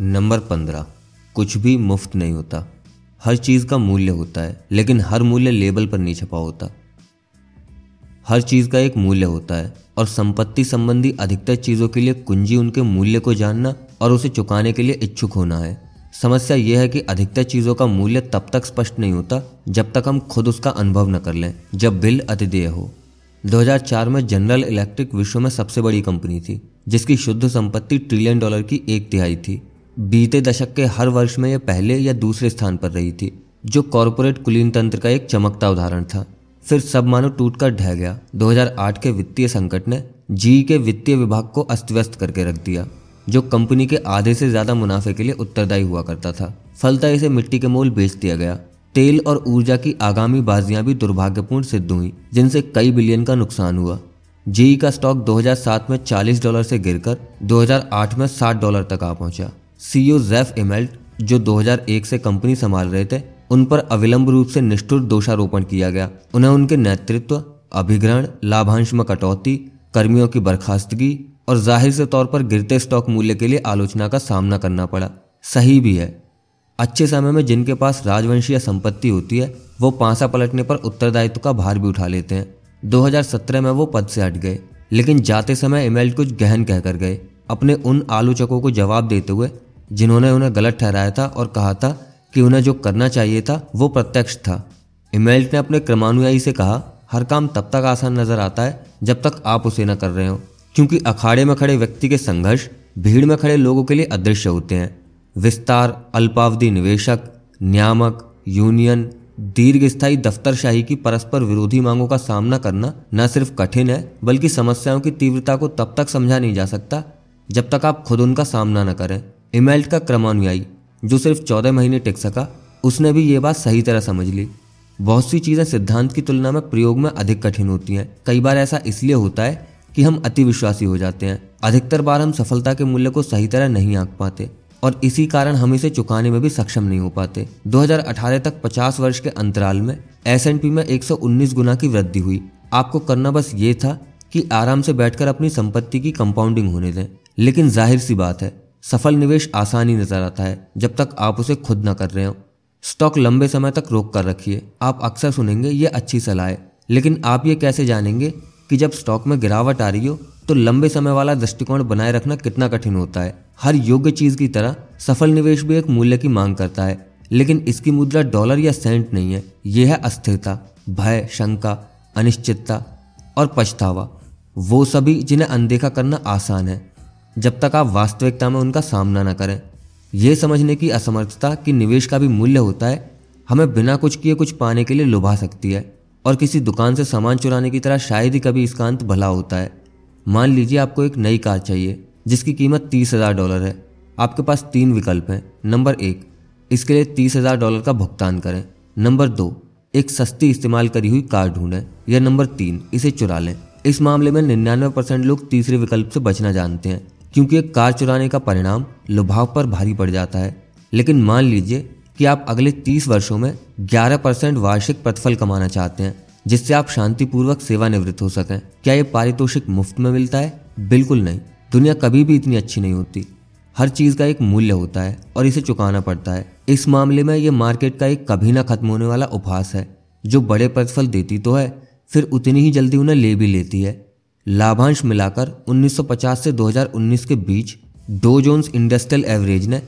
Number 15, कुछ भी मुफ्त नहीं होता। हर चीज़ का मूल्य होता है, लेकिन हर मूल्य लेबल पर नहीं छपा होता। हर चीज़ का एक मूल्य होता है और संपत्ति संबंधी अधिकतर चीज़ों के लिए कुंजी उनके मूल्य को जानना और उसे चुकाने के लिए इच्छुक होना है। समस्या यह है कि अधिकतर चीज़ों का मूल्य तब तक स्पष्ट नहीं होता जब तक हम खुद उसका अनुभव न कर लें। जब बिल अतिदेय हो। 2004 में जनरल इलेक्ट्रिक विश्व में सबसे बड़ी कंपनी थी, जिसकी शुद्ध संपत्ति $1 ट्रिलियन की 1/3 थी। बीते दशक के हर वर्ष में यह पहले या दूसरे स्थान पर रही थी, जो कॉरपोरेट कुलीन तंत्र का एक चमकता उदाहरण था। फिर सब मानो टूटकर ढह गया। 2008 के वित्तीय संकट ने जीई के वित्तीय विभाग को अस्त व्यस्त करके रख दिया, जो कंपनी के आधे से ज्यादा मुनाफे के लिए उत्तरदायी हुआ करता था। फलतः इसे मिट्टी के मोल बेच दिया गया। तेल और ऊर्जा की आगामी बाजियां भी दुर्भाग्यपूर्ण सिद्ध हुई, जिनसे कई बिलियन का नुकसान हुआ। जीई का स्टॉक 2007 में $40 से गिरकर 2008 में $60 तक आ पहुंचा। सीईओ जेफ इमेल्ट, जो 2001 से कंपनी संभाल रहे थे, उन पर अविलंब रूप से निष्ठुर दोषारोपण किया गया। उन्हें उनके नेतृत्व, अभिग्रहण, लाभांश में कटौती, कर्मियों की बर्खास्तगी और जाहिर से तौर पर गिरते स्टॉक मूल्य के लिए आलोचना का सामना करना पड़ा। सही भी है। अच्छे समय में जिनके पास राजवंशीय संपत्ति होती है, वो पांसा पलटने पर उत्तरदायित्व का भार भी उठा लेते हैं। 2017 में वो पद से हट गए, लेकिन जाते समय इमेल्ट कुछ गहन कहकर गए, अपने उन आलोचकों को जवाब देते हुए जिन्होंने उन्हें गलत ठहराया था और कहा था कि उन्हें जो करना चाहिए था वो प्रत्यक्ष था। इमेल्ट ने अपने क्रमानुयायी से कहा, हर काम तब तक आसान नजर आता है जब तक आप उसे न कर रहे हो, क्योंकि अखाड़े में खड़े व्यक्ति के संघर्ष भीड़ में खड़े लोगों के लिए अदृश्य होते हैं। विस्तार, अल्पावधि निवेशक, नियामक, यूनियन, दीर्घस्थायी दफ्तरशाही की परस्पर विरोधी मांगों का सामना करना न सिर्फ कठिन है, बल्कि समस्याओं की तीव्रता को तब तक समझा नहीं जा सकता जब तक आप खुद उनका सामना न करें। इमेल्ट का क्रमानुयायी, जो सिर्फ 14 महीने टिक सका, उसने भी ये बात सही तरह समझ ली। बहुत सी चीज़ें सिद्धांत की तुलना में प्रयोग में अधिक कठिन होती हैं। कई बार ऐसा इसलिए होता है कि हम अति विश्वासी हो जाते हैं। अधिकतर बार हम सफलता के मूल्य को सही तरह नहीं आंक पाते और इसी कारण हम इसे चुकाने में भी सक्षम नहीं हो पाते। 2018 तक 50 वर्ष के अंतराल में S&P में 119 गुना की वृद्धि हुई। आपको करना बस ये था कि आराम से बैठकर अपनी संपत्ति की कंपाउंडिंग होने दें। लेकिन जाहिर सी बात है, सफल निवेश आसानी नजर आता है जब तक आप उसे खुद न कर रहे हो। स्टॉक लंबे समय तक रोक कर रखिए। आप अक्सर सुनेंगे ये अच्छी सलाह है, लेकिन आप ये कैसे जानेंगे कि जब स्टॉक में गिरावट आ रही हो तो लंबे समय वाला दृष्टिकोण बनाए रखना कितना कठिन होता है। हर योग्य चीज की तरह सफल निवेश भी एक मूल्य की मांग करता है, लेकिन इसकी मुद्रा डॉलर या सेंट नहीं है। यह है अस्थिरता, भय, शंका, अनिश्चितता और पछतावा, वो सभी जिन्हें अनदेखा करना आसान है जब तक आप वास्तविकता में उनका सामना न करें। यह समझने की असमर्थता कि निवेश का भी मूल्य होता है, हमें बिना कुछ किए कुछ पाने के लिए लुभा सकती है, और किसी दुकान से सामान चुराने की तरह शायद ही कभी इसका अंत भला होता है। मान लीजिए आपको एक नई कार चाहिए जिसकी कीमत $30,000 है। आपके पास 3 विकल्प हैं। नंबर 1, इसके लिए $30,000 का भुगतान करें। नंबर 2, एक सस्ती इस्तेमाल करी हुई कार ढूंढें। या नंबर 3, इसे चुरा लें। इस मामले में 99% लोग तीसरे विकल्प से बचना जानते हैं, क्योंकि एक कार चुराने का परिणाम लुभाव पर भारी पड़ जाता है। लेकिन मान लीजिए कि आप अगले 30 वर्षों में 11% वार्षिक प्रतिफल कमाना चाहते हैं, जिससे आप शांतिपूर्वक सेवानिवृत्त हो सकें। क्या ये पारितोषिक मुफ्त में मिलता है? बिल्कुल नहीं। दुनिया कभी भी इतनी अच्छी नहीं होती। हर चीज़ का एक मूल्य होता है और इसे चुकाना पड़ता है। इस मामले में यह मार्केट का एक कभी ना खत्म होने वाला उपहास है, जो बड़े प्रतिफल देती तो है, फिर उतनी ही जल्दी उन्हें ले भी लेती है। लाभांश मिलाकर 1950 से 2019 के बीच डो जोन्स इंडस्ट्रियल एवरेज ने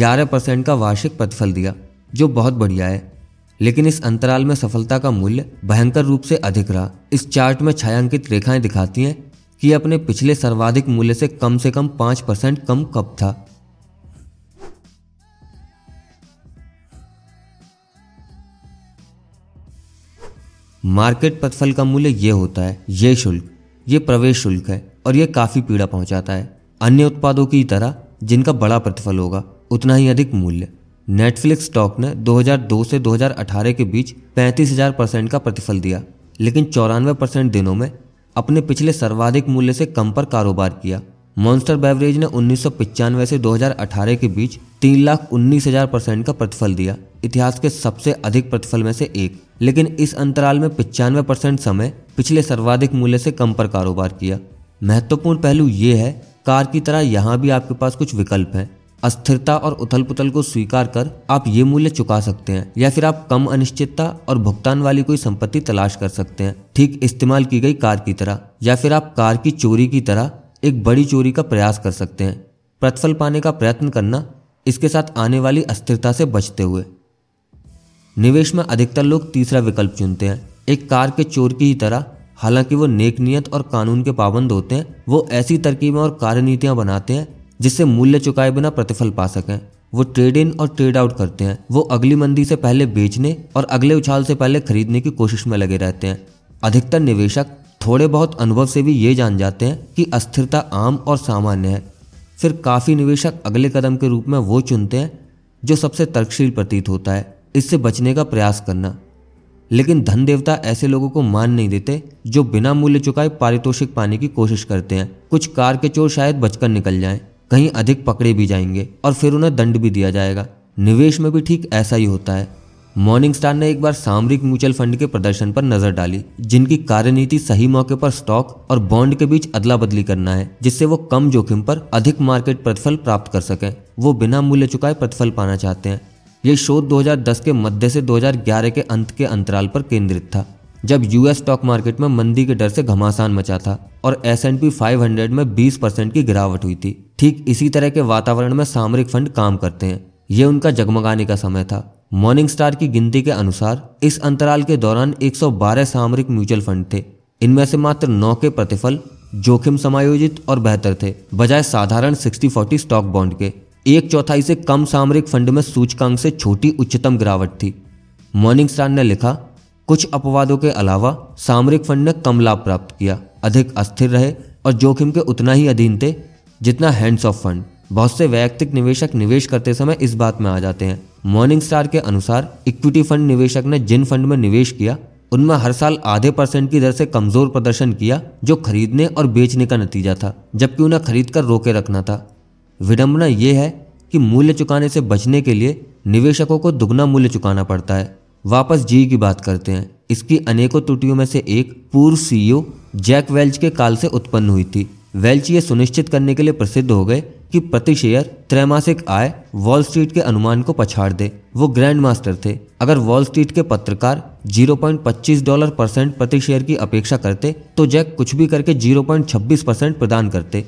11% का वार्षिक प्रतिफल दिया, जो बहुत बढ़िया है। लेकिन इस अंतराल में सफलता का मूल्य भयंकर रूप से अधिक रहा। इस चार्ट में छायांकित रेखाएं दिखाती हैं कि अपने पिछले सर्वाधिक मूल्य से कम 5% कम कब था। मार्केट प्रतिफल का मूल्य यह होता है। यह शुल्क, यह प्रवेश शुल्क है और यह काफी पीड़ा पहुंचाता है। अन्य उत्पादों की तरह जिनका बड़ा प्रतिफल होगा, उतना ही अधिक मूल्य। नेटफ्लिक्स स्टॉक ने 2002 से 2018 के बीच 35,000% का प्रतिफल दिया, लेकिन 94% दिनों में अपने पिछले सर्वाधिक मूल्य से कम पर कारोबार किया। मॉन्स्टर बेवरेज ने 1995 से 2018 के बीच 3,19,000% का प्रतिफल दिया, इतिहास के सबसे अधिक प्रतिफल में से एक, लेकिन इस अंतराल में 95% समय पिछले सर्वाधिक मूल्य से कम पर कारोबार किया। महत्वपूर्ण पहलू ये है, कार की तरह यहाँ भी आपके पास कुछ विकल्प हैं। अस्थिरता और उथल-पुथल को स्वीकार कर आप ये मूल्य चुका सकते हैं, या फिर आप कम अनिश्चितता और भुगतान वाली कोई संपत्ति तलाश कर सकते हैं, ठीक इस्तेमाल की गई कार की तरह। या फिर आप कार की चोरी की तरह एक बड़ी चोरी का प्रयास कर सकते हैं, प्रतिफल पाने का प्रयत्न करना, इसके साथ आने वाली अस्थिरता से बचते हुए। निवेश में अधिकतर लोग तीसरा विकल्प चुनते हैं, एक कार के चोर की ही तरह। हालांकि वो नेक नियत और कानून के पाबंद होते हैं, वो ऐसी तरकीबें और कार्यनीतियां बनाते हैं जिससे मूल्य चुकाए बिना प्रतिफल पा सकें। वो ट्रेड इन और ट्रेड आउट करते हैं, वो अगली मंदी से पहले बेचने और अगले उछाल से पहले खरीदने की कोशिश में लगे रहते हैं। अधिकतर निवेशक थोड़े बहुत अनुभव से भी ये जान जाते हैं कि अस्थिरता आम और सामान्य है। फिर काफ़ी निवेशक अगले कदम के रूप में वो चुनते हैं जो सबसे तर्कशील प्रतीत होता है, इससे बचने का प्रयास करना। लेकिन धन देवता ऐसे लोगों को मान नहीं देते जो बिना मूल्य चुकाए पारितोषिक पाने की कोशिश करते हैं। कुछ कार के चोर शायद बचकर निकल जाएं, कहीं अधिक पकड़े भी जाएंगे और फिर उन्हें दंड भी दिया जाएगा। निवेश में भी ठीक ऐसा ही होता है। मॉर्निंगस्टार ने एक बार सामरिक म्यूचुअल फंड के प्रदर्शन पर नजर डाली, जिनकी कार्यनीति सही मौके पर स्टॉक और बॉन्ड के बीच अदला बदली करना है, जिससे वो कम जोखिम पर अधिक मार्केट प्रतिफल प्राप्त कर सकें। वो बिना मूल्य चुकाए प्रतिफल पाना चाहते हैं। ये शोध 2010 के मध्य से 2011 के अंत के अंतराल पर केंद्रित था, जब यूएस स्टॉक मार्केट में मंदी के डर से घमासान मचा था और S&P 500 में 20% की गिरावट हुई थी। ठीक इसी तरह के वातावरण में सामरिक फंड काम करते हैं। ये उनका जगमगाने का समय था। मॉर्निंगस्टार की गिनती के अनुसार इस अंतराल के दौरान 112 सामरिक म्यूचुअल फंड थे। इनमें से मात्र 9 के प्रतिफल जोखिम समायोजित और बेहतर थे, बजाय साधारण 60-40 स्टॉक बॉन्ड के। 1/4 से कम सामरिक फंड में सूचकांक से छोटी उच्चतम गिरावट थी। मॉर्निंगस्टार ने लिखा, कुछ अपवादों के अलावा सामरिक फंड ने कम लाभ प्राप्त किया, अधिक अस्थिर रहे और जोखिम के उतना ही अधीन थे जितना हैंड्स ऑफ फंड। बहुत से वैयक्तिक निवेशक निवेश करते समय इस बात में आ जाते हैं। मॉर्निंगस्टार के अनुसार इक्विटी फंड निवेशक ने जिन फंड में निवेश किया उनमें हर साल आधे % की दर से कमजोर प्रदर्शन किया, जो खरीदने और बेचने का नतीजा था, जबकि उन्हें खरीद कर रोके रखना था। विडंबना यह है कि मूल्य चुकाने से बचने के लिए निवेशकों को दुगना मूल्य चुकाना पड़ता है। वापस जी की बात करते हैं। इसकी अनेकों त्रुटियों में से एक पूर्व सीईओ जैक वेल्च के काल से उत्पन्न हुई थी। वेल्च ये सुनिश्चित करने के लिए प्रसिद्ध हो गए कि प्रति शेयर त्रैमासिक आय वॉल स्ट्रीट के अनुमान को पछाड़ दे। वो ग्रैंड मास्टर थे। अगर वॉल स्ट्रीट के पत्रकार $0.25 % प्रति शेयर की अपेक्षा करते तो जैक कुछ भी करके 0.26% प्रदान करते।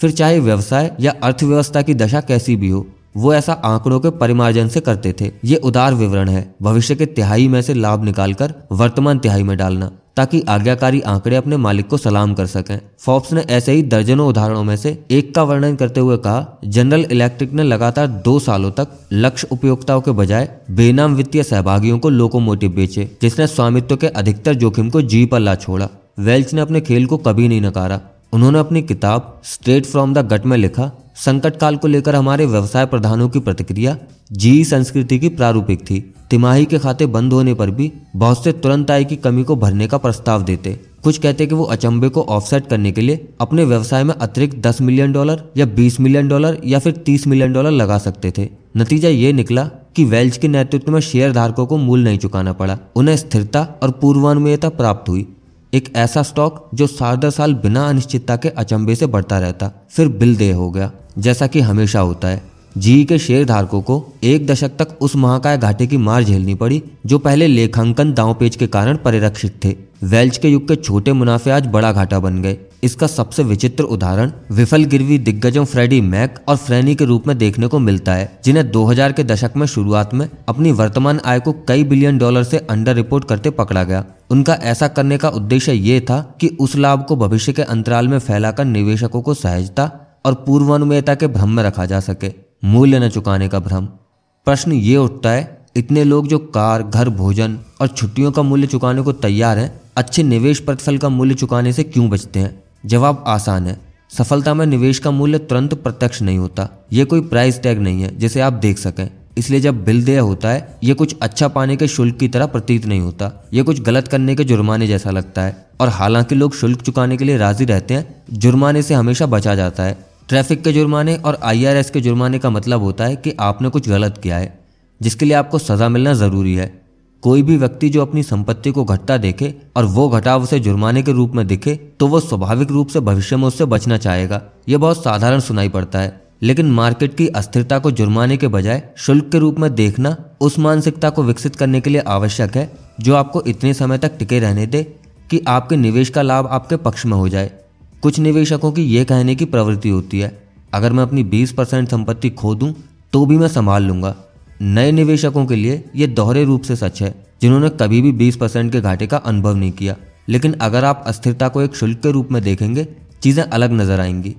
फिर चाहे व्यवसाय या अर्थव्यवस्था की दशा कैसी भी हो, वो ऐसा आंकड़ों के परिमार्जन से करते थे। ये उदार विवरण है, भविष्य के तिहाई में से लाभ निकालकर वर्तमान तिहाई में डालना, ताकि आज्ञाकारी आंकड़े अपने मालिक को सलाम कर सकें। फोर्ब्स ने ऐसे ही दर्जनों उदाहरणों में से एक का वर्णन करते हुए कहा, जनरल इलेक्ट्रिक ने लगातार 2 सालों तक लक्ष्य उपयोक्ताओं के बजाय बेनाम वित्तीय सहभागियों को लोकोमोटिव बेचे, जिसने स्वामित्व के अधिकतर जोखिम को जी पर ला छोड़ा। वेल्च ने अपने खेल को कभी नहीं नकारा। उन्होंने अपनी किताब स्ट्रेट फ्रॉम द गट में लिखा, संकट काल को लेकर हमारे व्यवसाय प्रधानों की प्रतिक्रिया जी संस्कृति की प्रारूपिक थी। तिमाही के खाते बंद होने पर भी बहुत से तुरंत आय की कमी को भरने का प्रस्ताव देते। कुछ कहते कि वो अचंभे को ऑफसेट करने के लिए अपने व्यवसाय में अतिरिक्त $10 मिलियन या $20 मिलियन या फिर $30 मिलियन लगा सकते थे। नतीजा ये निकला कि वेल्च के नेतृत्व में शेयरधारकों को मूल नहीं चुकाना पड़ा, उन्हें स्थिरता और पूर्वानुमेयता प्राप्त हुई। एक ऐसा स्टॉक जो 10 साल बिना अनिश्चितता के अचंभे से बढ़ता रहता, फिर बिल देय हो गया, जैसा कि हमेशा होता है। जीई के शेयरधारकों को 1 दशक तक उस महाकाय घाटे की मार झेलनी पड़ी जो पहले लेखांकन दांवपेच के कारण परिरक्षित थे। वेल्च के युग के छोटे मुनाफे आज बड़ा घाटा बन गए। इसका सबसे विचित्र उदाहरण विफल गिरवी दिग्गजों फ्रेडी मैक और फ्रेनी के रूप में देखने को मिलता है, जिन्हें 2000 के दशक में शुरुआत में अपनी वर्तमान आय को कई $बिलियन से अंडर रिपोर्ट करते पकड़ा गया। उनका ऐसा करने का उद्देश्य ये था कि उस लाभ को भविष्य के अंतराल में फैलाकर निवेशकों को सहजता और पूर्वानुमेयता के भ्रम में रखा जा सके। मूल्य न चुकाने का भ्रम। प्रश्न ये उठता है, इतने लोग जो कार, घर, भोजन और छुट्टियों का मूल्य चुकाने को तैयार हैं, अच्छे निवेश प्रतिफल का मूल्य चुकाने से क्यों बचते हैं? जवाब आसान है, सफलता में निवेश का मूल्य तुरंत प्रत्यक्ष नहीं होता। ये कोई प्राइस टैग नहीं है जिसे आप देख सकें। इसलिए जब बिल देय होता है, ये कुछ अच्छा पाने के शुल्क की तरह प्रतीत नहीं होता। ये कुछ गलत करने के जुर्माने जैसा लगता है। और हालांकि लोग शुल्क चुकाने के लिए राजी रहते हैं, जुर्माने से हमेशा बचा जाता है। ट्रैफिक के जुर्माने और IRS के जुर्माने का मतलब होता है कि आपने कुछ गलत किया है, जिसके लिए आपको सज़ा मिलना ज़रूरी है। कोई भी व्यक्ति जो अपनी संपत्ति को घटता देखे और वो घटाव उसे जुर्माने के रूप में दिखे, तो वो स्वाभाविक रूप से भविष्य में उससे बचना चाहेगा। ये बहुत साधारण सुनाई पड़ता है, लेकिन मार्केट की अस्थिरता को जुर्माने के बजाय शुल्क के रूप में देखना उस मानसिकता को विकसित करने के लिए आवश्यक है जो आपको इतने समय तक टिके रहने दे कि आपके निवेश का लाभ आपके पक्ष में हो जाए। कुछ निवेशकों की यह कहने की प्रवृत्ति होती है, अगर मैं अपनी 20% संपत्ति खो दूं तो भी मैं संभाल लूंगा। नए निवेशकों के लिए यह दोहरे रूप से सच है जिन्होंने कभी भी 20% के घाटे का अनुभव नहीं किया। लेकिन अगर आप अस्थिरता को एक शुल्क के रूप में देखेंगे, चीज़ें अलग नजर आएंगी।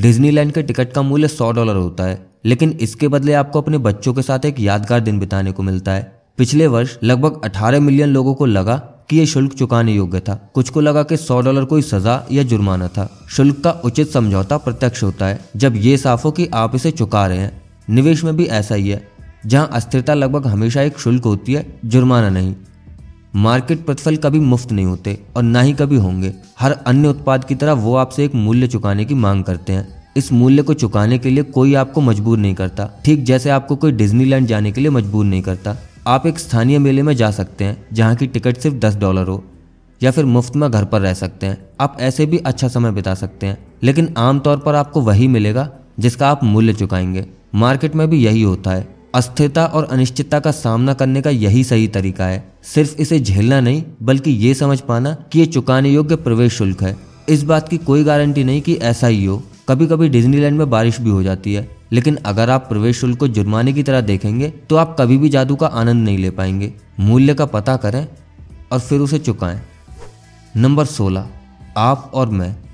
डिज्नीलैंड के टिकट का मूल्य $100 होता है, लेकिन इसके बदले आपको अपने बच्चों के साथ एक यादगार दिन बिताने को मिलता है। पिछले वर्ष लगभग 18 मिलियन लोगों को लगा कि यह शुल्क चुकाने योग्य था। कुछ को लगा कि $100 कोई सजा या जुर्माना था। शुल्क का उचित समझौता प्रत्यक्ष होता है जब ये साफ हो कि आप इसे चुका रहे हैं। निवेश में भी ऐसा ही है, जहां अस्थिरता लगभग हमेशा एक शुल्क होती है, जुर्माना नहीं। मार्केट प्रतिफल कभी मुफ्त नहीं होते और ना ही कभी होंगे। हर अन्य उत्पाद की तरह वो आपसे एक मूल्य चुकाने की मांग करते हैं। इस मूल्य को चुकाने के लिए कोई आपको मजबूर नहीं करता, ठीक जैसे आपको कोई डिज्नीलैंड जाने के लिए मजबूर नहीं करता। आप एक स्थानीय मेले में जा सकते हैं जहाँ की टिकट सिर्फ $10 हो, या फिर मुफ्त में घर पर रह सकते हैं। आप ऐसे भी अच्छा समय बिता सकते हैं, लेकिन आमतौर पर आपको वही मिलेगा जिसका आप मूल्य चुकाएंगे। मार्केट में भी यही होता है। अस्थिरता और अनिश्चितता का सामना करने का यही सही तरीका है, सिर्फ इसे झेलना नहीं, बल्कि ये समझ पाना कि ये चुकाने योग्य प्रवेश शुल्क है। इस बात की कोई गारंटी नहीं कि ऐसा ही हो। कभी कभी डिज्नीलैंड में बारिश भी हो जाती है, लेकिन अगर आप प्रवेश शुल्क को जुर्माने की तरह देखेंगे तो आप कभी भी जादू का आनंद नहीं ले पाएंगे। मूल्य का पता करें और फिर उसे चुकाएं। नंबर 16, आप और मैं।